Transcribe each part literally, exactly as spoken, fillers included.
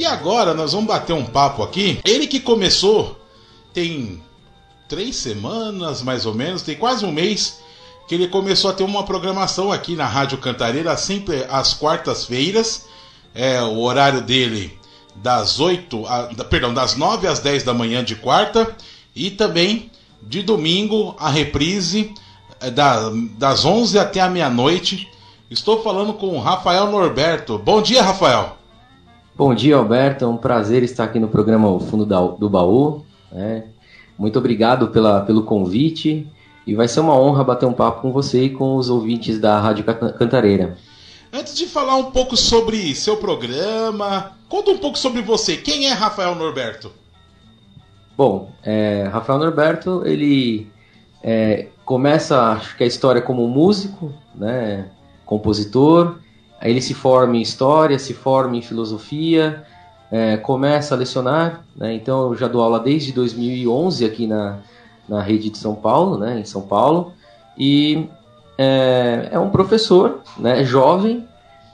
E agora nós vamos bater um papo aqui. Ele que começou tem três semanas, mais ou menos, tem quase um mês, que ele começou a ter uma programação aqui na Rádio Cantareira, sempre às quartas-feiras. É, o horário dele das oito, a, perdão, das nove às dez da manhã de quarta, e também de domingo a reprise da, das onze até a meia-noite. Estou falando com o Raphael Norberto. Bom dia, Rafael. Bom dia, Alberto. É um prazer estar aqui no programa O Fundo do Baú. É. Muito obrigado pela, pelo convite, e vai ser uma honra bater um papo com você e com os ouvintes da Rádio Cantareira. Antes de falar um pouco sobre seu programa, conta um pouco sobre você. Quem é Raphael Norberto? Bom, é, Raphael Norberto, ele é, começa, acho que a história como músico, né, compositor. Aí ele se forma em história, se forma em filosofia, é, começa a lecionar, né. Então eu já dou aula desde dois mil e onze aqui na, na rede de São Paulo, né, em São Paulo, e é, é um professor, né, jovem,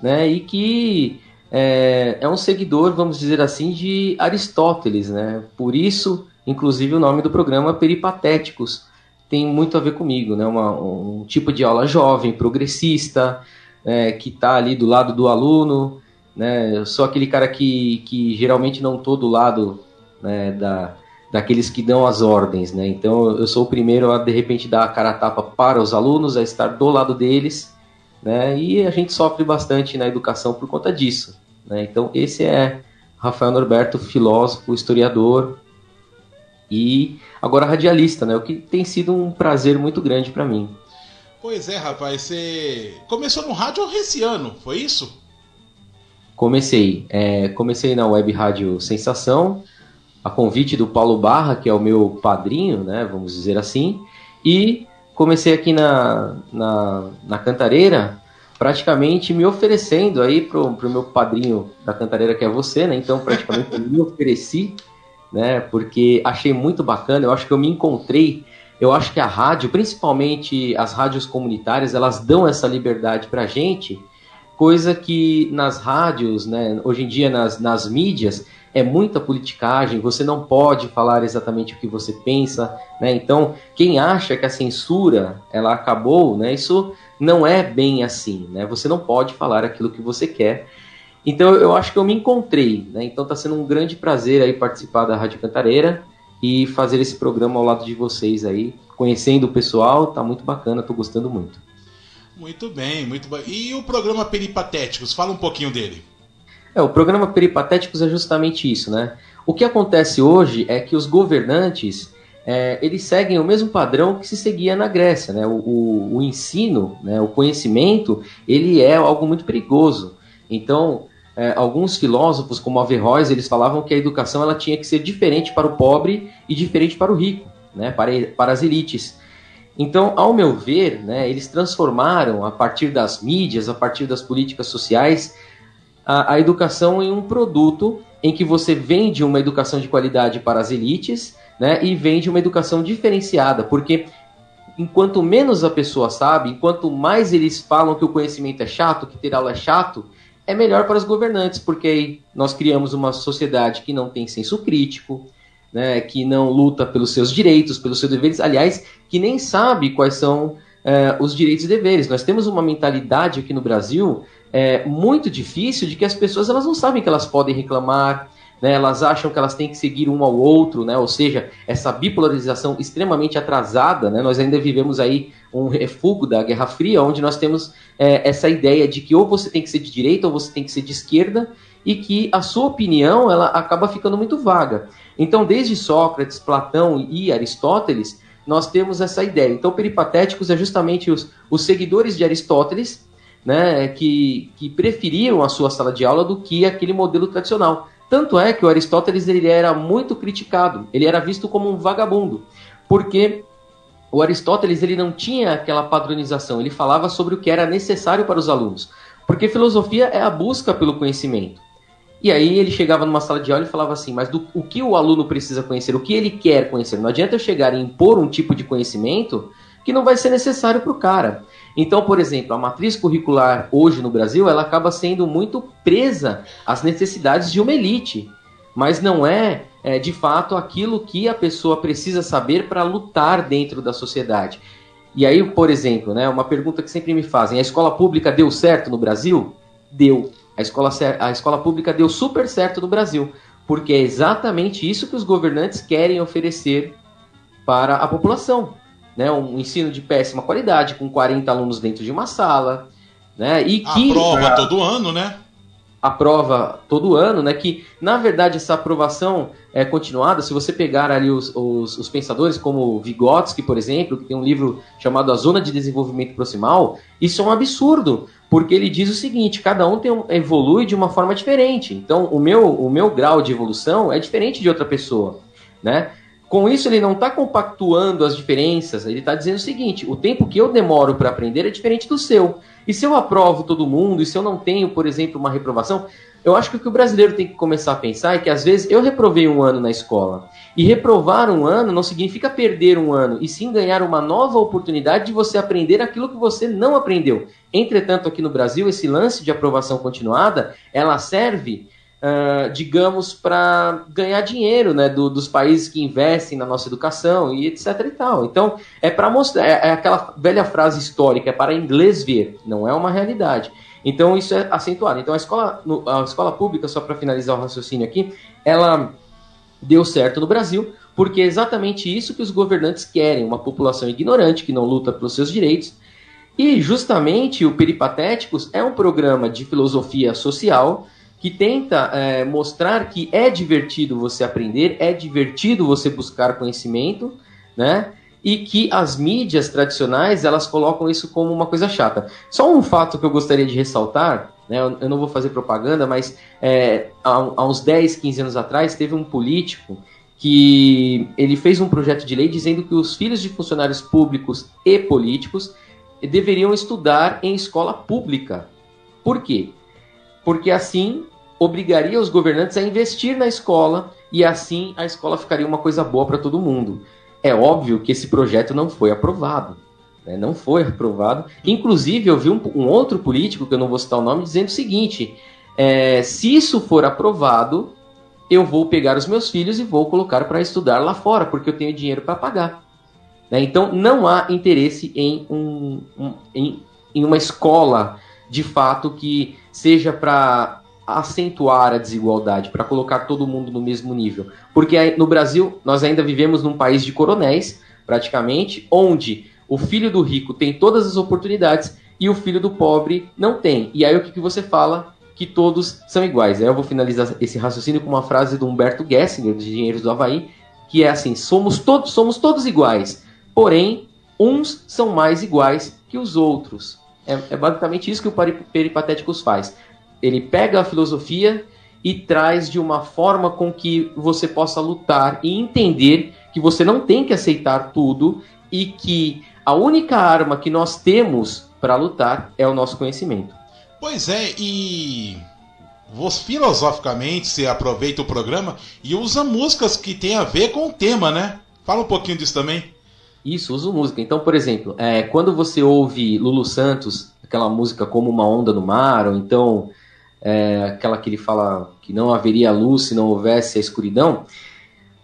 né, e que é, é um seguidor, vamos dizer assim, de Aristóteles, né. Por isso, inclusive, o nome do programa Peripatéticos tem muito a ver comigo, né, uma, um tipo de aula jovem, progressista, é, que está ali do lado do aluno, né. Eu sou aquele cara que, que geralmente não estou do lado, né, da, daqueles que dão as ordens, né. Então eu sou o primeiro a, de repente, dar a cara a tapa para os alunos, a estar do lado deles, né, e a gente sofre bastante na educação por conta disso, né. Então esse é Raphael Norberto, filósofo, historiador e agora radialista, né, o que tem sido um prazer muito grande para mim. Pois é, rapaz, você começou no rádio esse ano, foi isso? Comecei, é, comecei na Web Rádio Sensação, a convite do Paulo Barra, que é o meu padrinho, né, vamos dizer assim, e comecei aqui na, na, na Cantareira, praticamente me oferecendo aí pro, pro meu padrinho da Cantareira, que é você, né, então praticamente me ofereci, né, porque achei muito bacana, eu acho que eu me encontrei. Eu acho que a rádio, principalmente as rádios comunitárias, elas dão essa liberdade pra gente, coisa que nas rádios, né, hoje em dia nas, nas mídias, é muita politicagem, você não pode falar exatamente o que você pensa, né? Então, quem acha que a censura ela acabou, né, isso não é bem assim, né? Você não pode falar aquilo que você quer. Então, eu acho que eu me encontrei, né? Então, tá sendo um grande prazer aí participar da Rádio Cantareira e fazer esse programa ao lado de vocês aí, conhecendo o pessoal, tá muito bacana, tô gostando muito. Muito bem, muito bem. E o programa Peripatéticos, fala um pouquinho dele. É, o programa Peripatéticos é justamente isso, né? O que acontece hoje é que os governantes, é, eles seguem o mesmo padrão que se seguia na Grécia, né? O, o, o ensino, né? O conhecimento, ele é algo muito perigoso. Então, é, alguns filósofos, como Averroes, eles falavam que a educação ela tinha que ser diferente para o pobre e diferente para o rico, né, para, para as elites. Então, ao meu ver, né, eles transformaram, a partir das mídias, a partir das políticas sociais, a, a educação em um produto em que você vende uma educação de qualidade para as elites, né, e vende uma educação diferenciada, porque enquanto menos a pessoa sabe, enquanto mais eles falam que o conhecimento é chato, que ter aula é chato, é melhor para os governantes, porque aí nós criamos uma sociedade que não tem senso crítico, né, que não luta pelos seus direitos, pelos seus deveres, aliás, que nem sabe quais são é, os direitos e deveres. Nós temos uma mentalidade aqui no Brasil é, muito difícil, de que as pessoas elas não sabem que elas podem reclamar, né, elas acham que elas têm que seguir um ao outro, né, ou seja, essa bipolarização extremamente atrasada, né, nós ainda vivemos aí um refúgio da Guerra Fria, onde nós temos é, essa ideia de que ou você tem que ser de direita ou você tem que ser de esquerda, e que a sua opinião ela acaba ficando muito vaga. Então, desde Sócrates, Platão e Aristóteles, nós temos essa ideia. Então, peripatéticos é justamente os, os seguidores de Aristóteles, né, que, que preferiram a sua sala de aula do que aquele modelo tradicional. Tanto é que o Aristóteles ele era muito criticado, ele era visto como um vagabundo, porque o Aristóteles ele não tinha aquela padronização, ele falava sobre o que era necessário para os alunos, porque filosofia é a busca pelo conhecimento. E aí ele chegava numa sala de aula e falava assim, mas do, o que o aluno precisa conhecer, o que ele quer conhecer? Não adianta eu chegar e impor um tipo de conhecimento que não vai ser necessário para o cara. Então, por exemplo, a matriz curricular hoje no Brasil, ela acaba sendo muito presa às necessidades de uma elite, mas não é, é de fato aquilo que a pessoa precisa saber para lutar dentro da sociedade. E aí, por exemplo, né, uma pergunta que sempre me fazem, a escola pública deu certo no Brasil? Deu. A escola, a escola pública deu super certo no Brasil, porque é exatamente isso que os governantes querem oferecer para a população. Né? Um ensino de péssima qualidade, com quarenta alunos dentro de uma sala. Né? E que, a prova a, todo ano, né? A prova todo ano, né? Que, na verdade, essa aprovação é continuada, se você pegar ali os, os, os pensadores, como Vygotsky, por exemplo, que tem um livro chamado A Zona de Desenvolvimento Proximal, isso é um absurdo. Porque ele diz o seguinte, cada um, tem um evolui de uma forma diferente. Então, o meu, o meu grau de evolução é diferente de outra pessoa. Né? Com isso, ele não está compactuando as diferenças. Ele está dizendo o seguinte, o tempo que eu demoro para aprender é diferente do seu. E se eu aprovo todo mundo, e se eu não tenho, por exemplo, uma reprovação... Eu acho que o que o brasileiro tem que começar a pensar é que, às vezes, eu reprovei um ano na escola. E reprovar um ano não significa perder um ano, e sim ganhar uma nova oportunidade de você aprender aquilo que você não aprendeu. Entretanto, aqui no Brasil, esse lance de aprovação continuada, ela serve, uh, digamos, para ganhar dinheiro, né, do, dos países que investem na nossa educação, e etc e tal. Então, é para mostrar, é, é aquela velha frase histórica, é para inglês ver, não é uma realidade. Então, isso é acentuado. Então, a escola, a escola pública, só para finalizar o raciocínio aqui, ela deu certo no Brasil, porque é exatamente isso que os governantes querem, uma população ignorante que não luta pelos seus direitos. E, justamente, o Peripatéticos é um programa de filosofia social que tenta é, mostrar que é divertido você aprender, é divertido você buscar conhecimento, né? E que as mídias tradicionais, elas colocam isso como uma coisa chata. Só um fato que eu gostaria de ressaltar, né, eu não vou fazer propaganda, mas é, há, há uns dez, quinze anos atrás, teve um político que ele fez um projeto de lei dizendo que os filhos de funcionários públicos e políticos deveriam estudar em escola pública. Por quê? Porque assim obrigaria os governantes a investir na escola e assim a escola ficaria uma coisa boa para todo mundo. É óbvio que esse projeto não foi aprovado, né? Não foi aprovado. Inclusive, eu vi um, um outro político, que eu não vou citar o nome, dizendo o seguinte, é, se isso for aprovado, eu vou pegar os meus filhos e vou colocar para estudar lá fora, porque eu tenho dinheiro para pagar. Né? Então, não há interesse em, um, um, em, em uma escola, de fato, que seja para... acentuar a desigualdade, para colocar todo mundo no mesmo nível. Porque no Brasil, nós ainda vivemos num país de coronéis, praticamente, onde o filho do rico tem todas as oportunidades e o filho do pobre não tem. E aí o que, que você fala? Que todos são iguais. Aí eu vou finalizar esse raciocínio com uma frase do Humberto Gessinger, de Engenheiros do Havaí, que é assim, somos todos, somos todos iguais, porém, uns são mais iguais que os outros. É, é basicamente isso que o Peripatéticos faz. Ele pega a filosofia e traz de uma forma com que você possa lutar e entender que você não tem que aceitar tudo e que a única arma que nós temos para lutar é o nosso conhecimento. Pois é, e filosoficamente você aproveita o programa e usa músicas que tem a ver com o tema, né? Fala um pouquinho disso também. Isso, uso música. Então, por exemplo, é, quando você ouve Lulu Santos, aquela música Como uma Onda no Mar, ou então... É, aquela que ele fala que não haveria luz se não houvesse a escuridão,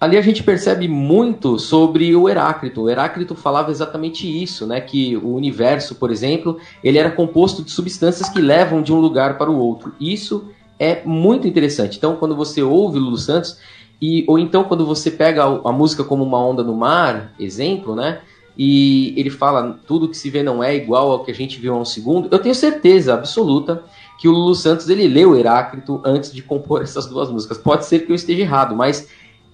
ali a gente percebe muito sobre o Heráclito. O Heráclito falava exatamente isso, né? Que o universo, por exemplo, ele era composto de substâncias que levam de um lugar para o outro. Isso é muito interessante. Então, quando você ouve Lulu Santos, e, ou então quando você pega a música Como uma Onda no Mar, exemplo, né? E ele fala, tudo que se vê não é igual ao que a gente viu há um segundo. Eu tenho certeza absoluta que o Lulu Santos ele leu Heráclito antes de compor essas duas músicas. Pode ser que eu esteja errado, mas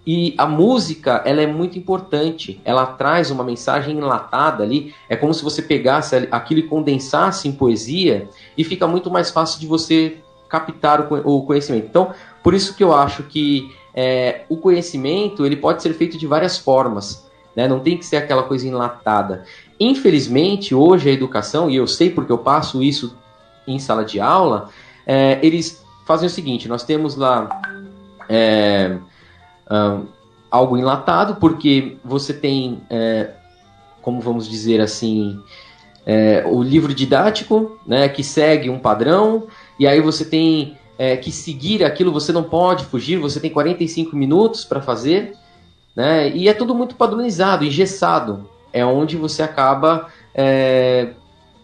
e a música ela é muito importante. Ela traz uma mensagem enlatada ali. É como se você pegasse aquilo e condensasse em poesia e fica muito mais fácil de você captar o conhecimento. Então, por isso que eu acho que é, o conhecimento ele pode ser feito de várias formas. Né? Não tem que ser aquela coisa enlatada. Infelizmente, hoje a educação, e eu sei porque eu passo isso... em sala de aula, é, eles fazem o seguinte, nós temos lá é, um, algo enlatado, porque você tem, é, como vamos dizer assim, é, o livro didático, né, que segue um padrão, e aí você tem é, que seguir aquilo, você não pode fugir, você tem quarenta e cinco minutos para fazer, né, e é tudo muito padronizado, engessado, é onde você acaba, é,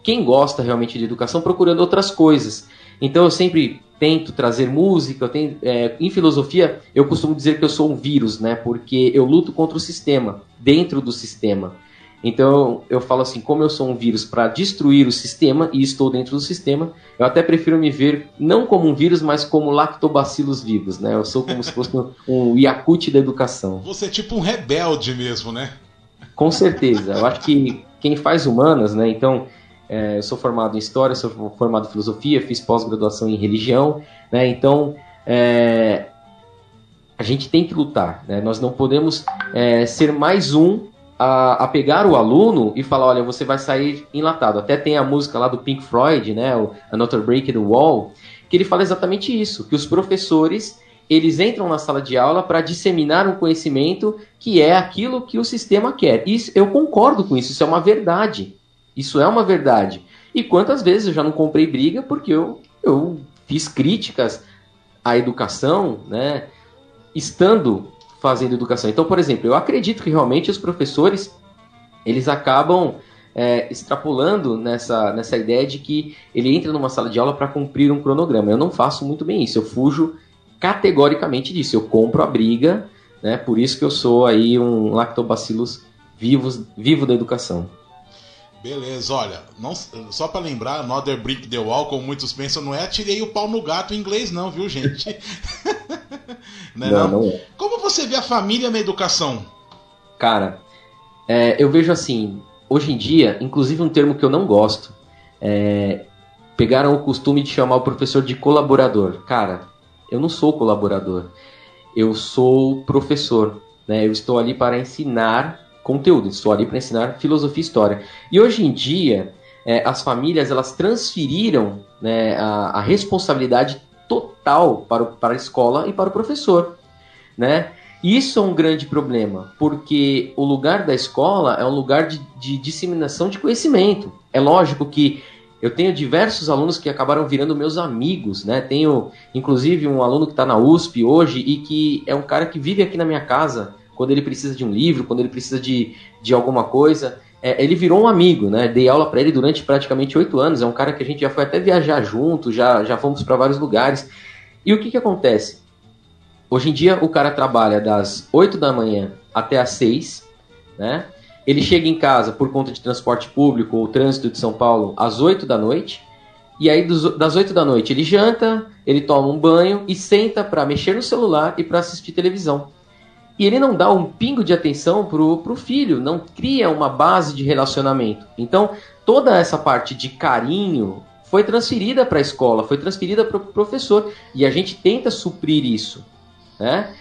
quem gosta realmente de educação, procurando outras coisas. Então eu sempre tento trazer música, eu tenho, é, em filosofia eu costumo dizer que eu sou um vírus, né, porque eu luto contra o sistema, dentro do sistema. Então eu falo assim, como eu sou um vírus para destruir o sistema e estou dentro do sistema, eu até prefiro me ver não como um vírus, mas como lactobacilos vivos, né? Eu sou como se fosse um, um Yakut da educação. Você é tipo um rebelde mesmo, né? Com certeza. Eu acho que quem faz humanas, né? Então é, eu sou formado em história, sou formado em filosofia, fiz pós-graduação em religião, né? Então é, a gente tem que lutar, né? Nós não podemos é, ser mais um A, a pegar o aluno e falar, olha, você vai sair enlatado. Até tem a música lá do Pink Floyd, né, o Another Brick in the Wall, que ele fala exatamente isso, que os professores, eles entram na sala de aula para disseminar um conhecimento que é aquilo que o sistema quer. Isso, eu concordo com isso, isso é uma verdade. Isso é uma verdade. E quantas vezes eu já não comprei briga porque eu, eu fiz críticas à educação, né, estando fazendo educação. Então, por exemplo, eu acredito que realmente os professores, eles acabam é, extrapolando nessa, nessa ideia de que ele entra numa sala de aula para cumprir um cronograma. Eu não faço muito bem isso, eu fujo categoricamente disso, eu compro a briga, né? Por isso que eu sou aí um lactobacillus vivos, vivo da educação. Beleza, olha, não, só para lembrar, Another Brick the Wall, como muitos pensam, não é atirei o pau no gato em inglês não, viu, gente? Não, não, não. Não é. Como você vê a família na educação? Cara, é, eu vejo assim, hoje em dia, inclusive um termo que eu não gosto, é, pegaram o costume de chamar o professor de colaborador. Cara, eu não sou colaborador, eu sou professor, né? Eu estou ali para ensinar conteúdo, estou ali para ensinar filosofia e história. E hoje em dia, é, as famílias, elas transferiram, né, a, a responsabilidade total para, o, para a escola e para o professor, né? Isso é um grande problema, porque o lugar da escola é um lugar de, de disseminação de conhecimento. É lógico que eu tenho diversos alunos que acabaram virando meus amigos, né? Tenho, inclusive, um aluno que está na U S P hoje e que é um cara que vive aqui na minha casa quando ele precisa de um livro, quando ele precisa de, de alguma coisa. É, ele virou um amigo, né? Dei aula para ele durante praticamente oito anos. É um cara que a gente já foi até viajar junto, já, já fomos para vários lugares. E o que que acontece? Hoje em dia o cara trabalha das oito da manhã até as seis, né? Ele chega em casa por conta de transporte público ou trânsito de São Paulo às oito da noite. E aí dos, das oito da noite ele janta, ele toma um banho e senta para mexer no celular e para assistir televisão. E ele não dá um pingo de atenção pro, pro filho, não cria uma base de relacionamento. Então, toda essa parte de carinho foi transferida para a escola, foi transferida para o professor, e a gente tenta suprir isso, né?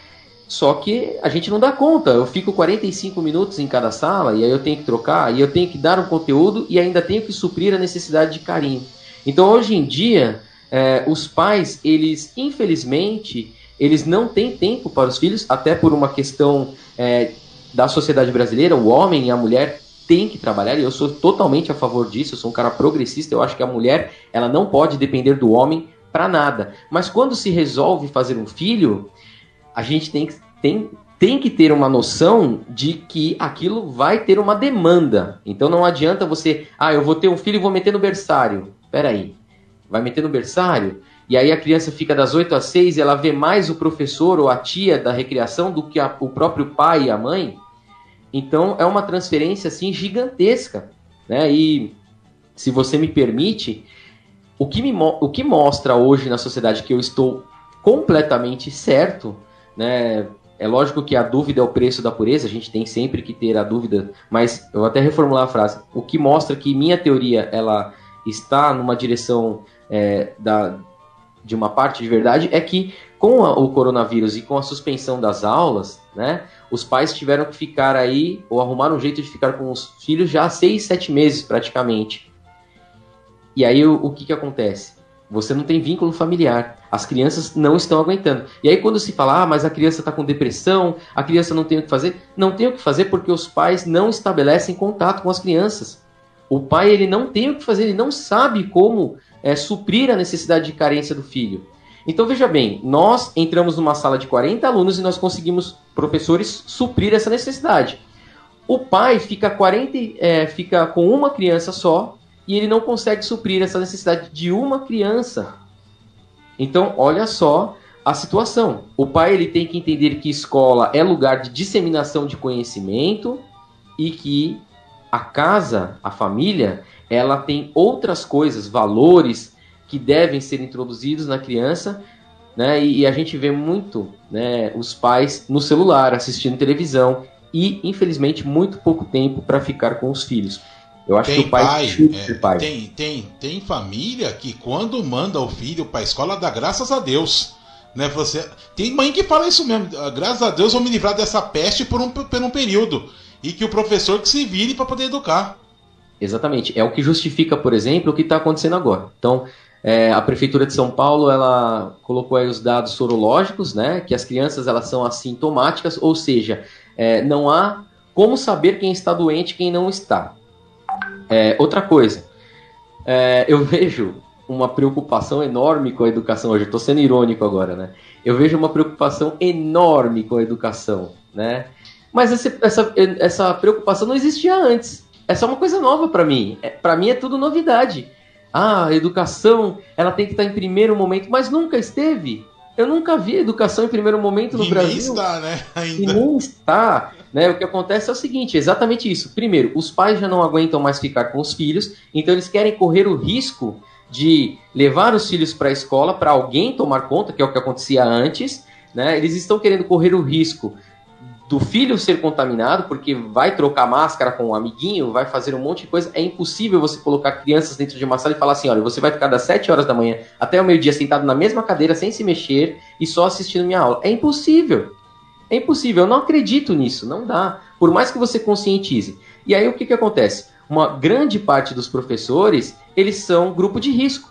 Só que a gente não dá conta, eu fico quarenta e cinco minutos em cada sala, e aí eu tenho que trocar, e eu tenho que dar um conteúdo, e ainda tenho que suprir a necessidade de carinho. Então, hoje em dia, é, os pais, eles, infelizmente, eles não têm tempo para os filhos, até por uma questão é, da sociedade brasileira. O homem e a mulher têm que trabalhar, e eu sou totalmente a favor disso, eu sou um cara progressista, eu acho que a mulher, ela não pode depender do homem para nada. Mas quando se resolve fazer um filho, a gente tem que, tem, tem que ter uma noção de que aquilo vai ter uma demanda. Então não adianta você, ah, eu vou ter um filho e vou meter no berçário. Peraí, vai meter no berçário? E aí a criança fica das oito às seis e ela vê mais o professor ou a tia da recreação do que a, o próprio pai e a mãe. Então é uma transferência assim gigantesca, né? E se você me permite, o que, me, o que mostra hoje na sociedade que eu estou completamente certo, né? É lógico que a dúvida é o preço da pureza, a gente tem sempre que ter a dúvida, mas eu vou até reformular a frase. O que mostra que minha teoria ela está numa direção é, da... de uma parte de verdade, é que com a, o coronavírus e com a suspensão das aulas, né, os pais tiveram que ficar aí, ou arrumar um jeito de ficar com os filhos já há seis, sete meses praticamente. E aí o, o que que acontece? Você não tem vínculo familiar, as crianças não estão aguentando. E aí quando se fala, ah, mas a criança está com depressão, a criança não tem o que fazer, não tem o que fazer porque os pais não estabelecem contato com as crianças. O pai, ele não tem o que fazer, ele não sabe como é, suprir a necessidade de carência do filho. Então, veja bem, nós entramos numa sala de quarenta alunos e nós conseguimos, professores, suprir essa necessidade. O pai fica, quarenta, é, fica com uma criança só e ele não consegue suprir essa necessidade de uma criança. Então, olha só a situação. O pai, ele tem que entender que escola é lugar de disseminação de conhecimento e que a casa, a família, ela tem outras coisas, valores que devem ser introduzidos na criança, né? E, e a gente vê muito, né, os pais no celular, assistindo televisão e, infelizmente, muito pouco tempo para ficar com os filhos. Eu acho tem que o pai, pai, é, o pai. Tem, tem, tem família que quando manda o filho para a escola dá graças a Deus. Né, você... Tem mãe que fala isso mesmo, graças a Deus vou me livrar dessa peste por um, por um período, e que o professor que se vire para poder educar. Exatamente, é o que justifica, por exemplo, o que está acontecendo agora. Então, é, a Prefeitura de São Paulo, ela colocou aí os dados sorológicos, né, que as crianças elas são assintomáticas, ou seja, é, não há como saber quem está doente e quem não está. É, outra coisa, é, eu vejo uma preocupação enorme com a educação hoje. Eu estou sendo irônico agora, né? Eu vejo uma preocupação enorme com a educação, né? Mas essa, essa, essa preocupação não existia antes. É só uma coisa nova para mim. É, para mim é tudo novidade. Ah, a educação, ela tem que estar em primeiro momento, mas nunca esteve. Eu nunca vi a educação em primeiro momento no e Brasil. Nem está, né? Ainda. E nem está. Né? O que acontece é o seguinte, exatamente isso. Primeiro, os pais já não aguentam mais ficar com os filhos, então eles querem correr o risco de levar os filhos para a escola, para alguém tomar conta, que é o que acontecia antes, né? Eles estão querendo correr o risco do filho ser contaminado, porque vai trocar máscara com um amiguinho, vai fazer um monte de coisa. É impossível você colocar crianças dentro de uma sala e falar assim, olha, você vai ficar das sete horas da manhã até o meio-dia sentado na mesma cadeira, sem se mexer e só assistindo minha aula. É impossível. É impossível. Eu não acredito nisso. Não dá. Por mais que você conscientize. E aí o que que acontece? Uma grande parte dos professores, eles são grupo de risco.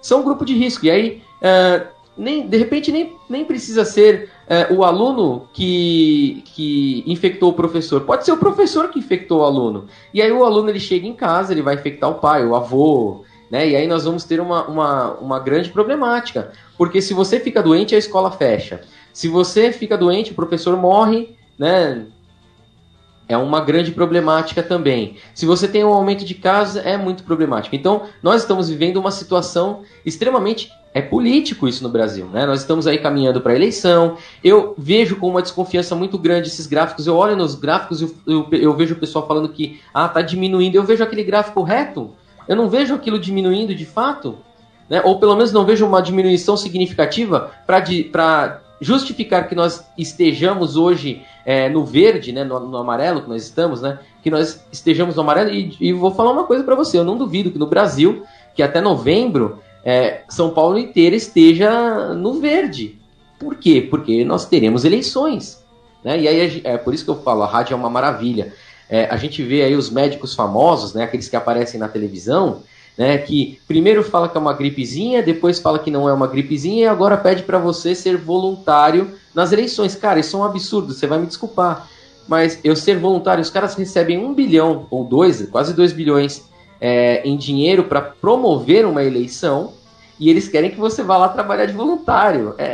São grupo de risco. E aí, uh, nem, de repente, nem, nem precisa ser uh, o aluno que, que infectou o professor. Pode ser o professor que infectou o aluno. E aí o aluno ele chega em casa, ele vai infectar o pai, o avô. Né? E aí nós vamos ter uma, uma, uma grande problemática. Porque se você fica doente, a escola fecha. Se você fica doente, o professor morre, né? É uma grande problemática também. Se você tem um aumento de casos, é muito problemático. Então, nós estamos vivendo uma situação extremamente... É político isso no Brasil, né? Nós estamos aí caminhando para a eleição. Eu vejo com uma desconfiança muito grande esses gráficos. Eu olho nos gráficos e eu, eu, eu vejo o pessoal falando que ah, tá diminuindo. Eu vejo aquele gráfico reto. Eu não vejo aquilo diminuindo de fato. Né? Ou pelo menos não vejo uma diminuição significativa para justificar que nós estejamos hoje... É, no verde, né, no, no amarelo que nós estamos, né, que nós estejamos no amarelo. E, e vou falar uma coisa para você, eu não duvido que no Brasil, que até novembro, é, São Paulo inteiro esteja no verde. Por quê? Porque nós teremos eleições. Né? E aí é por isso que eu falo, a rádio é uma maravilha. É, a gente vê aí os médicos famosos, né, aqueles que aparecem na televisão, né, que primeiro fala que é uma gripezinha, depois fala que não é uma gripezinha e agora pede para você ser voluntário nas eleições. Cara, isso é um absurdo, você vai me desculpar, mas eu ser voluntário, os caras recebem um bilhão ou dois, quase dois bilhões é, em dinheiro para promover uma eleição e eles querem que você vá lá trabalhar de voluntário. É,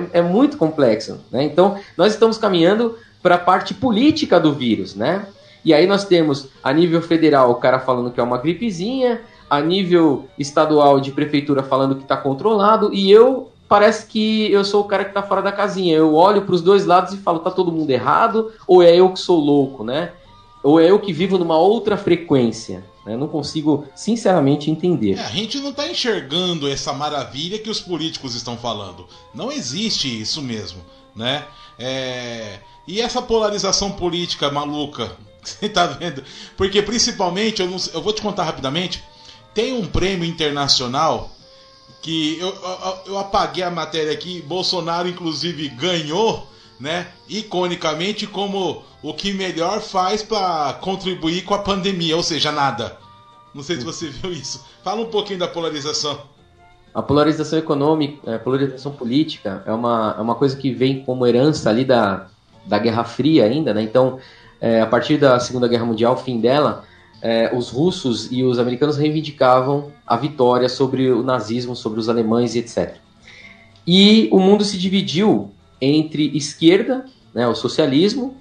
é, é muito complexo, né? Então, nós estamos caminhando para a parte política do vírus, né? E aí nós temos, a nível federal, o cara falando que é uma gripezinha, a nível estadual de prefeitura falando que está controlado, e eu parece que eu sou o cara que está fora da casinha. Eu olho para os dois lados e falo, tá todo mundo errado, ou é eu que sou louco, né? Ou é eu que vivo numa outra frequência. Né? Eu não consigo, sinceramente, entender. É, a gente não está enxergando essa maravilha que os políticos estão falando. Não existe isso mesmo, né? É... E essa polarização política maluca que você está vendo? Porque, principalmente, eu, não... eu vou te contar rapidamente... Tem um prêmio internacional que eu, eu, eu apaguei a matéria aqui, Bolsonaro inclusive ganhou, né? Iconicamente como o que melhor faz para contribuir com a pandemia, ou seja, nada. Não sei se você viu isso. Fala um pouquinho da polarização. A polarização econômica, a polarização política é uma, é uma coisa que vem como herança ali da, da Guerra Fria ainda, né? Então, é, a partir da Segunda Guerra Mundial, o fim dela... é, os russos e os americanos reivindicavam a vitória sobre o nazismo, sobre os alemães e etcétera. E o mundo se dividiu entre esquerda, né, o socialismo,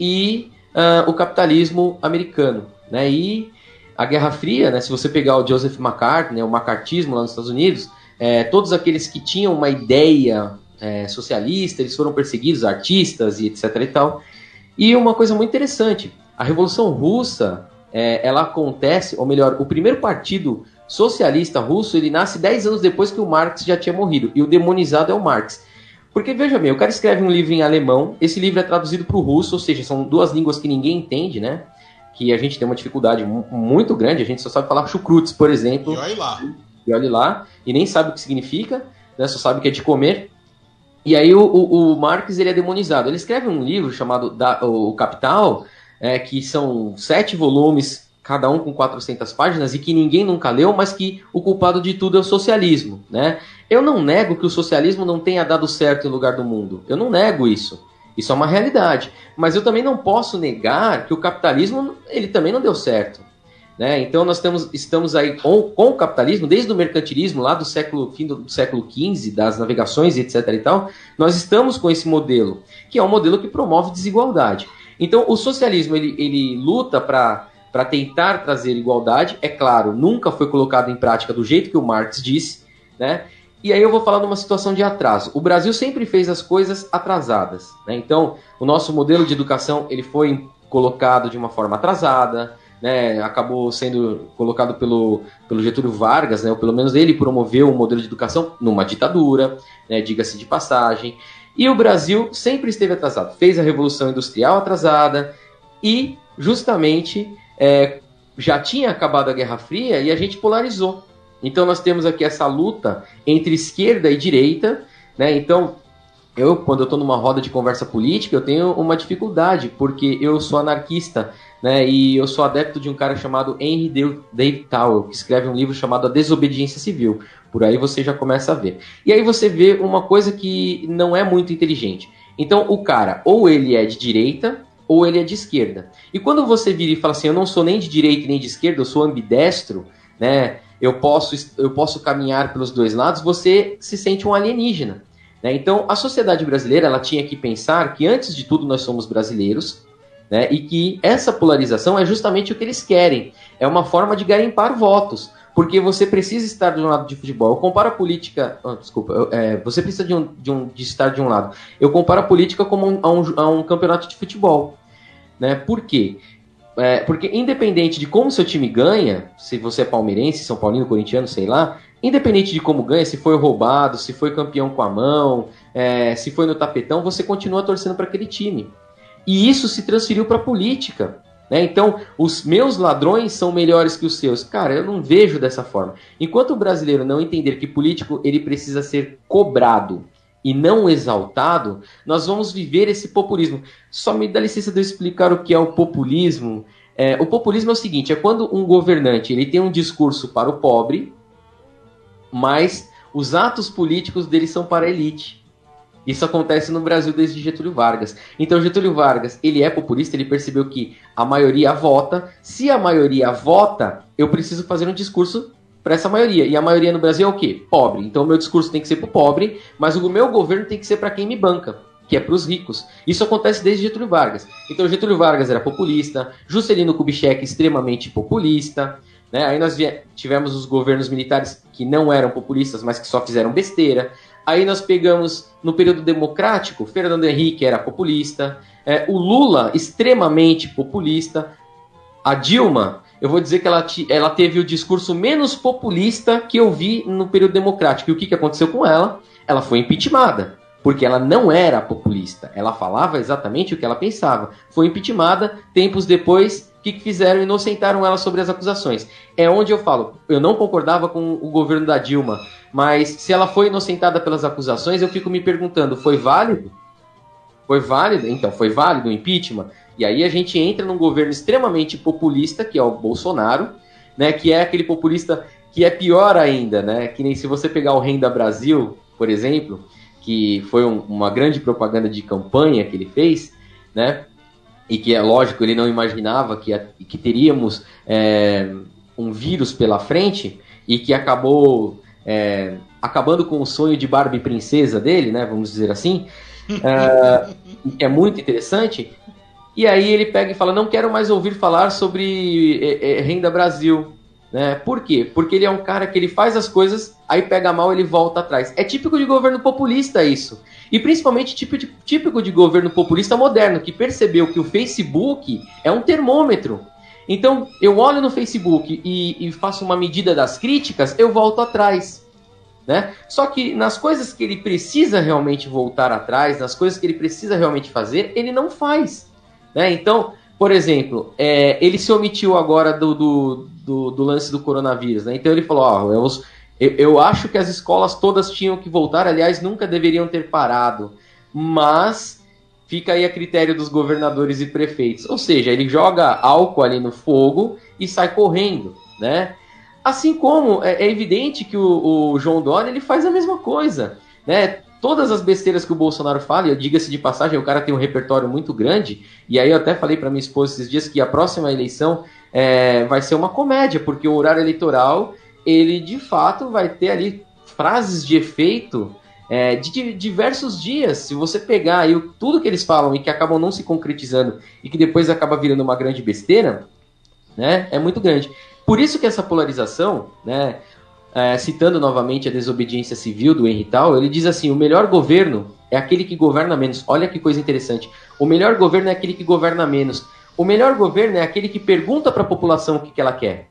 e uh, o capitalismo americano, né, e a Guerra Fria, né, se você pegar o Joseph McCarthy, né, o macartismo lá nos Estados Unidos, é, todos aqueles que tinham uma ideia é, socialista, eles foram perseguidos, artistas e etc e tal. E uma coisa muito interessante, a Revolução Russa, é, ela acontece, ou melhor, o primeiro partido socialista russo, ele nasce dez anos depois que o Marx já tinha morrido, e o demonizado é o Marx. Porque, veja bem, o cara escreve um livro em alemão, esse livro é traduzido para o russo, ou seja, são duas línguas que ninguém entende, né? Que a gente tem uma dificuldade muito grande, a gente só sabe falar chucrutes, por exemplo. E olha lá. E olha lá, e nem sabe o que significa, né? Só sabe que é de comer. E aí o, o, o Marx, ele é demonizado. Ele escreve um livro chamado da, O Capital, é, que são sete volumes, cada um com quatrocentas páginas, e que ninguém nunca leu, mas que o culpado de tudo é o socialismo, né? Eu não nego que o socialismo não tenha dado certo em lugar do mundo. Eu não nego isso. Isso é uma realidade. Mas eu também não posso negar que o capitalismo, ele também não deu certo, né? Então nós temos, estamos aí com, com o capitalismo, desde o mercantilismo, lá do século, fim do século quinze, das navegações, etcétera e tal, nós estamos com esse modelo, que é um modelo que promove desigualdade. Então o socialismo, ele, ele luta para para tentar trazer igualdade, é claro, nunca foi colocado em prática do jeito que o Marx disse, né? E aí eu vou falar de uma situação de atraso. O Brasil sempre fez as coisas atrasadas, né? Então, o nosso modelo de educação, ele foi colocado de uma forma atrasada, né? Acabou sendo colocado pelo, pelo Getúlio Vargas, né? Ou pelo menos ele promoveu um modelo de educação numa ditadura, né? Diga-se de passagem. E o Brasil sempre esteve atrasado. Fez a Revolução Industrial atrasada e, justamente, é, já tinha acabado a Guerra Fria e a gente polarizou. Então nós temos aqui essa luta entre esquerda e direita, né? Então, eu, quando eu estou numa roda de conversa política, eu tenho uma dificuldade, porque eu sou anarquista, né? E eu sou adepto de um cara chamado Henry David Thoreau, que escreve um livro chamado A Desobediência Civil. Por aí você já começa a ver. E aí você vê uma coisa que não é muito inteligente. Então o cara, ou ele é de direita, ou ele é de esquerda. E quando você vira e fala assim, eu não sou nem de direita nem de esquerda, eu sou ambidestro, né? Eu posso, eu posso caminhar pelos dois lados, você se sente um alienígena, né? Então, a sociedade brasileira, ela tinha que pensar que, antes de tudo, nós somos brasileiros, né? E que essa polarização é justamente o que eles querem. É uma forma de garimpar votos, porque você precisa estar de um lado de futebol. Eu comparo a política... Oh, desculpa, eu, é, você precisa de, um, de, um, de estar de um lado. Eu comparo a política como um, a, um, a um campeonato de futebol, né? Por quê? É, porque independente de como seu time ganha, se você é palmeirense, São Paulino, corintiano, sei lá, independente de como ganha, se foi roubado, se foi campeão com a mão, é, se foi no tapetão, você continua torcendo para aquele time. E isso se transferiu para a política, né? Então, os meus ladrões são melhores que os seus. Cara, eu não vejo dessa forma. Enquanto o brasileiro não entender que político ele precisa ser cobrado e não exaltado, nós vamos viver esse populismo. Só me dá licença de eu explicar o que é o populismo. É, o populismo é o seguinte, é quando um governante ele tem um discurso para o pobre, mas os atos políticos dele são para a elite. Isso acontece no Brasil desde Getúlio Vargas. Então Getúlio Vargas, ele é populista, ele percebeu que a maioria vota. Se a maioria vota, eu preciso fazer um discurso para essa maioria. E a maioria no Brasil é o quê? Pobre. Então o meu discurso tem que ser para o pobre, mas o meu governo tem que ser para quem me banca, que é para os ricos. Isso acontece desde Getúlio Vargas. Então Getúlio Vargas era populista, Juscelino Kubitschek extremamente populista, né? Aí nós tivemos os governos militares que não eram populistas, mas que só fizeram besteira. Aí nós pegamos, no período democrático, Fernando Henrique era populista, é, o Lula extremamente populista, a Dilma... Eu vou dizer que ela, ela teve o discurso menos populista que eu vi no período democrático. E o que, que aconteceu com ela? Ela foi impeachmentada, porque ela não era populista. Ela falava exatamente o que ela pensava. Foi impeachmentada, tempos depois, o que, que fizeram? Inocentaram ela sobre as acusações. É onde eu falo, eu não concordava com o governo da Dilma, mas se ela foi inocentada pelas acusações, eu fico me perguntando, foi válido? Foi válido? Então, foi válido o impeachment? E aí a gente entra num governo extremamente populista, que é o Bolsonaro, né, que é aquele populista que é pior ainda, né, que nem se você pegar o Renda Brasil, por exemplo, que foi um, uma grande propaganda de campanha que ele fez, né, e que é lógico, ele não imaginava que, que teríamos é, um vírus pela frente, e que acabou é, acabando com o sonho de Barbie princesa dele, né, vamos dizer assim, é, é muito interessante. E aí ele pega e fala, não quero mais ouvir falar sobre é, é, Renda Brasil. Né? Por quê? Porque ele é um cara que ele faz as coisas, aí pega mal, ele volta atrás. É típico de governo populista isso. E principalmente tipo de, típico de governo populista moderno, que percebeu que o Facebook é um termômetro. Então, eu olho no Facebook e, e faço uma medida das críticas, eu volto atrás. Né? Só que nas coisas que ele precisa realmente voltar atrás, nas coisas que ele precisa realmente fazer, ele não faz. Né? Então, por exemplo, é, ele se omitiu agora do, do, do, do lance do coronavírus. Né? Então ele falou, ó, eu, eu, eu acho que as escolas todas tinham que voltar, aliás, nunca deveriam ter parado. Mas fica aí a critério dos governadores e prefeitos. Ou seja, ele joga álcool ali no fogo e sai correndo, né? Assim como é, é evidente que o, o João Dória, ele faz a mesma coisa, né? Todas as besteiras que o Bolsonaro fala, e diga-se de passagem, o cara tem um repertório muito grande, e aí eu até falei para minha esposa esses dias que a próxima eleição é, vai ser uma comédia, porque o horário eleitoral, ele de fato vai ter ali frases de efeito É, de, de diversos dias. Se você pegar aí o, tudo que eles falam e que acabam não se concretizando e que depois acaba virando uma grande besteira, né, é muito grande. Por isso que essa polarização, né, é, citando novamente A Desobediência Civil do Henry David, ele diz assim, o melhor governo é aquele que governa menos. Olha que coisa interessante. O melhor governo é aquele que governa menos. O melhor governo é aquele que pergunta para a população o que, que ela quer.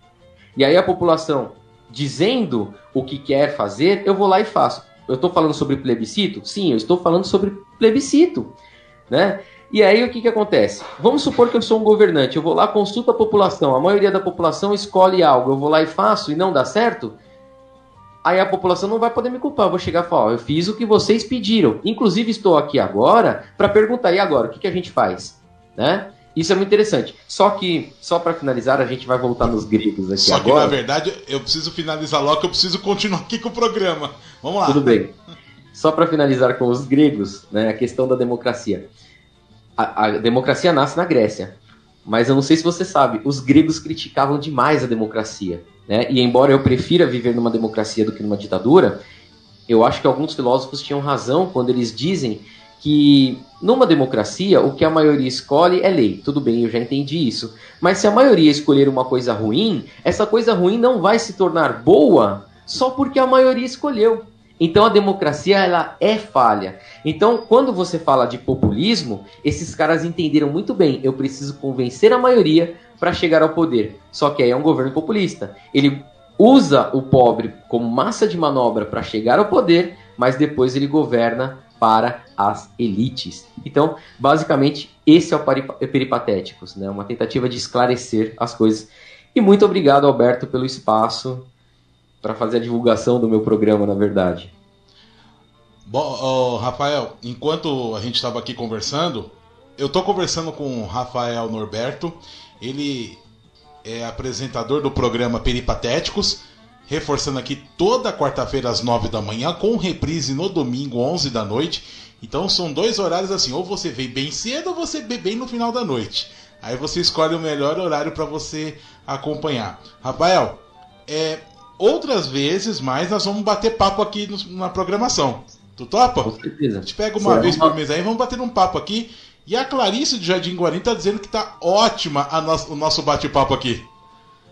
E aí a população dizendo o que quer fazer, eu vou lá e faço. Eu estou falando sobre plebiscito? Sim, eu estou falando sobre plebiscito. Né? E aí o que, que acontece? Vamos supor que eu sou um governante, eu vou lá, consulto a população, a maioria da população escolhe algo, eu vou lá e faço e não dá certo, aí a população não vai poder me culpar, eu vou chegar e falar, ó, eu fiz o que vocês pediram, inclusive estou aqui agora para perguntar, e agora, o que, que a gente faz? Né? Isso é muito interessante. Só que, só para finalizar, a gente vai voltar nos gregos aqui só agora. Só que, na verdade, eu preciso finalizar logo, eu preciso continuar aqui com o programa. Vamos lá. Tudo bem. Só para finalizar com os gregos, né, a questão da democracia. A, a democracia nasce na Grécia. Mas eu não sei se você sabe, os gregos criticavam demais a democracia. Né? E embora eu prefira viver numa democracia do que numa ditadura, eu acho que alguns filósofos tinham razão quando eles dizem que numa democracia o que a maioria escolhe é lei. Tudo bem, eu já entendi isso. Mas se a maioria escolher uma coisa ruim, essa coisa ruim não vai se tornar boa só porque a maioria escolheu. Então a democracia, ela é falha. Então quando você fala de populismo, esses caras entenderam muito bem. Eu preciso convencer a maioria para chegar ao poder. Só que aí é um governo populista. Ele usa o pobre como massa de manobra para chegar ao poder, mas depois ele governa para as elites. Então, basicamente, esse é o Peripatéticos, né? Uma tentativa de esclarecer as coisas. E muito obrigado, Alberto, pelo espaço para fazer a divulgação do meu programa, na verdade. Bom, oh, Rafael, enquanto a gente estava aqui conversando, eu estou conversando com o Raphael Norberto, ele é apresentador do programa Peripatéticos, reforçando aqui toda quarta-feira às nove da manhã, com reprise no domingo, onze da noite. Então são dois horários assim, ou você vem bem cedo ou você vem bem no final da noite. Aí você escolhe o melhor horário para você acompanhar. Rafael, é, outras vezes mais nós vamos bater papo aqui no, na programação. Tu topa? Com certeza. Te pega uma Será? vez por mês aí, vamos bater um papo aqui. E a Clarice do Jardim Guarim está dizendo que está ótima a no, o nosso bate-papo aqui.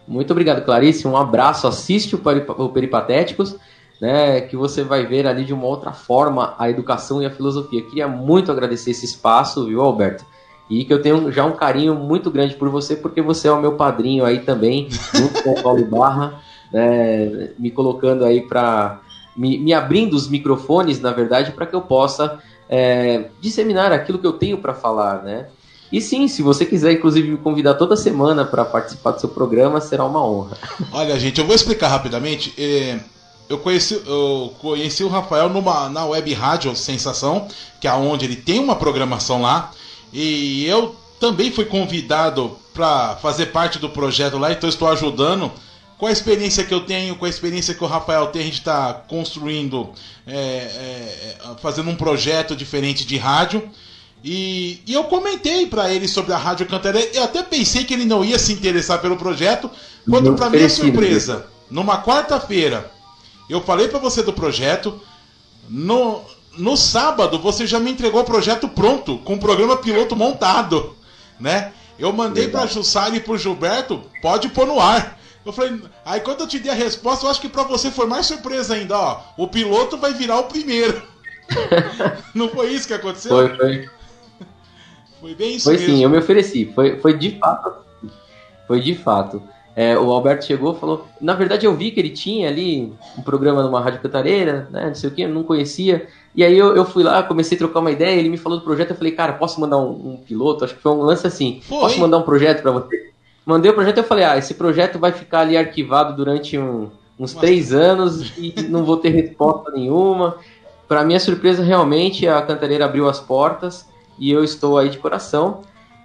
Muito obrigado, Clarice, um abraço, assiste o Peripatéticos, né, que você vai ver ali de uma outra forma a educação e a filosofia. Queria muito agradecer esse espaço, viu, Alberto? E que eu tenho já um carinho muito grande por você, porque você é o meu padrinho aí também, junto com o Paulo Barra, né, me colocando aí para... Me, me abrindo os microfones, na verdade, para que eu possa é, disseminar aquilo que eu tenho para falar, né? E sim, se você quiser, inclusive, me convidar toda semana para participar do seu programa, será uma honra. Olha, gente, eu vou explicar rapidamente. Eu conheci, eu conheci o Rafael numa, na Web Rádio Sensação, que é onde ele tem uma programação lá. E eu também fui convidado para fazer parte do projeto lá, então estou ajudando. Com a experiência que eu tenho, com a experiência que o Rafael tem, a gente está construindo, é, é, fazendo um projeto diferente de rádio. E, e eu comentei para ele sobre a Rádio Cantareira. Eu até pensei que ele não ia se interessar pelo projeto, quando, para minha surpresa, numa quarta-feira, eu falei para você do projeto. No, no sábado, você já me entregou o projeto pronto, com o programa piloto montado, né? Eu mandei para Jussara e para o Gilberto, pode pôr no ar. Eu falei, aí quando eu te dei a resposta, eu acho que para você foi mais surpresa ainda, ó. O piloto vai virar o primeiro. Não foi isso que aconteceu? Foi, foi. Foi bem isso foi mesmo. Sim, eu me ofereci, foi, foi de fato, foi de fato, é, o Alberto chegou e falou, na verdade eu vi que ele tinha ali um programa numa Rádio Cantareira, né, não sei o que, eu não conhecia, e aí eu, eu fui lá, comecei a trocar uma ideia, ele me falou do projeto, eu falei, cara, posso mandar um, um piloto, acho que foi um lance assim, foi. Posso mandar um projeto pra você? Mandei o projeto e eu falei, ah, esse projeto vai ficar ali arquivado durante um, uns Nossa. três anos e não vou ter resposta nenhuma. Pra minha surpresa, realmente, a Cantareira abriu as portas, e eu estou aí de coração,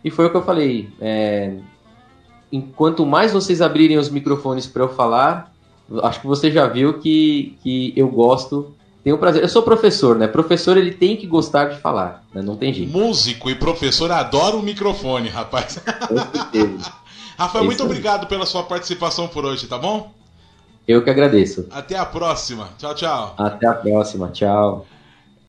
e foi o que eu falei, é, enquanto mais vocês abrirem os microfones para eu falar, acho que você já viu que, que eu gosto, tenho prazer, eu sou professor, né, professor ele tem que gostar de falar, né? Não tem jeito. Músico e professor adoram o microfone, rapaz. Rafael, muito obrigado pela sua participação por hoje, tá bom? Eu que agradeço. Até a próxima, tchau, tchau. Até a próxima, tchau.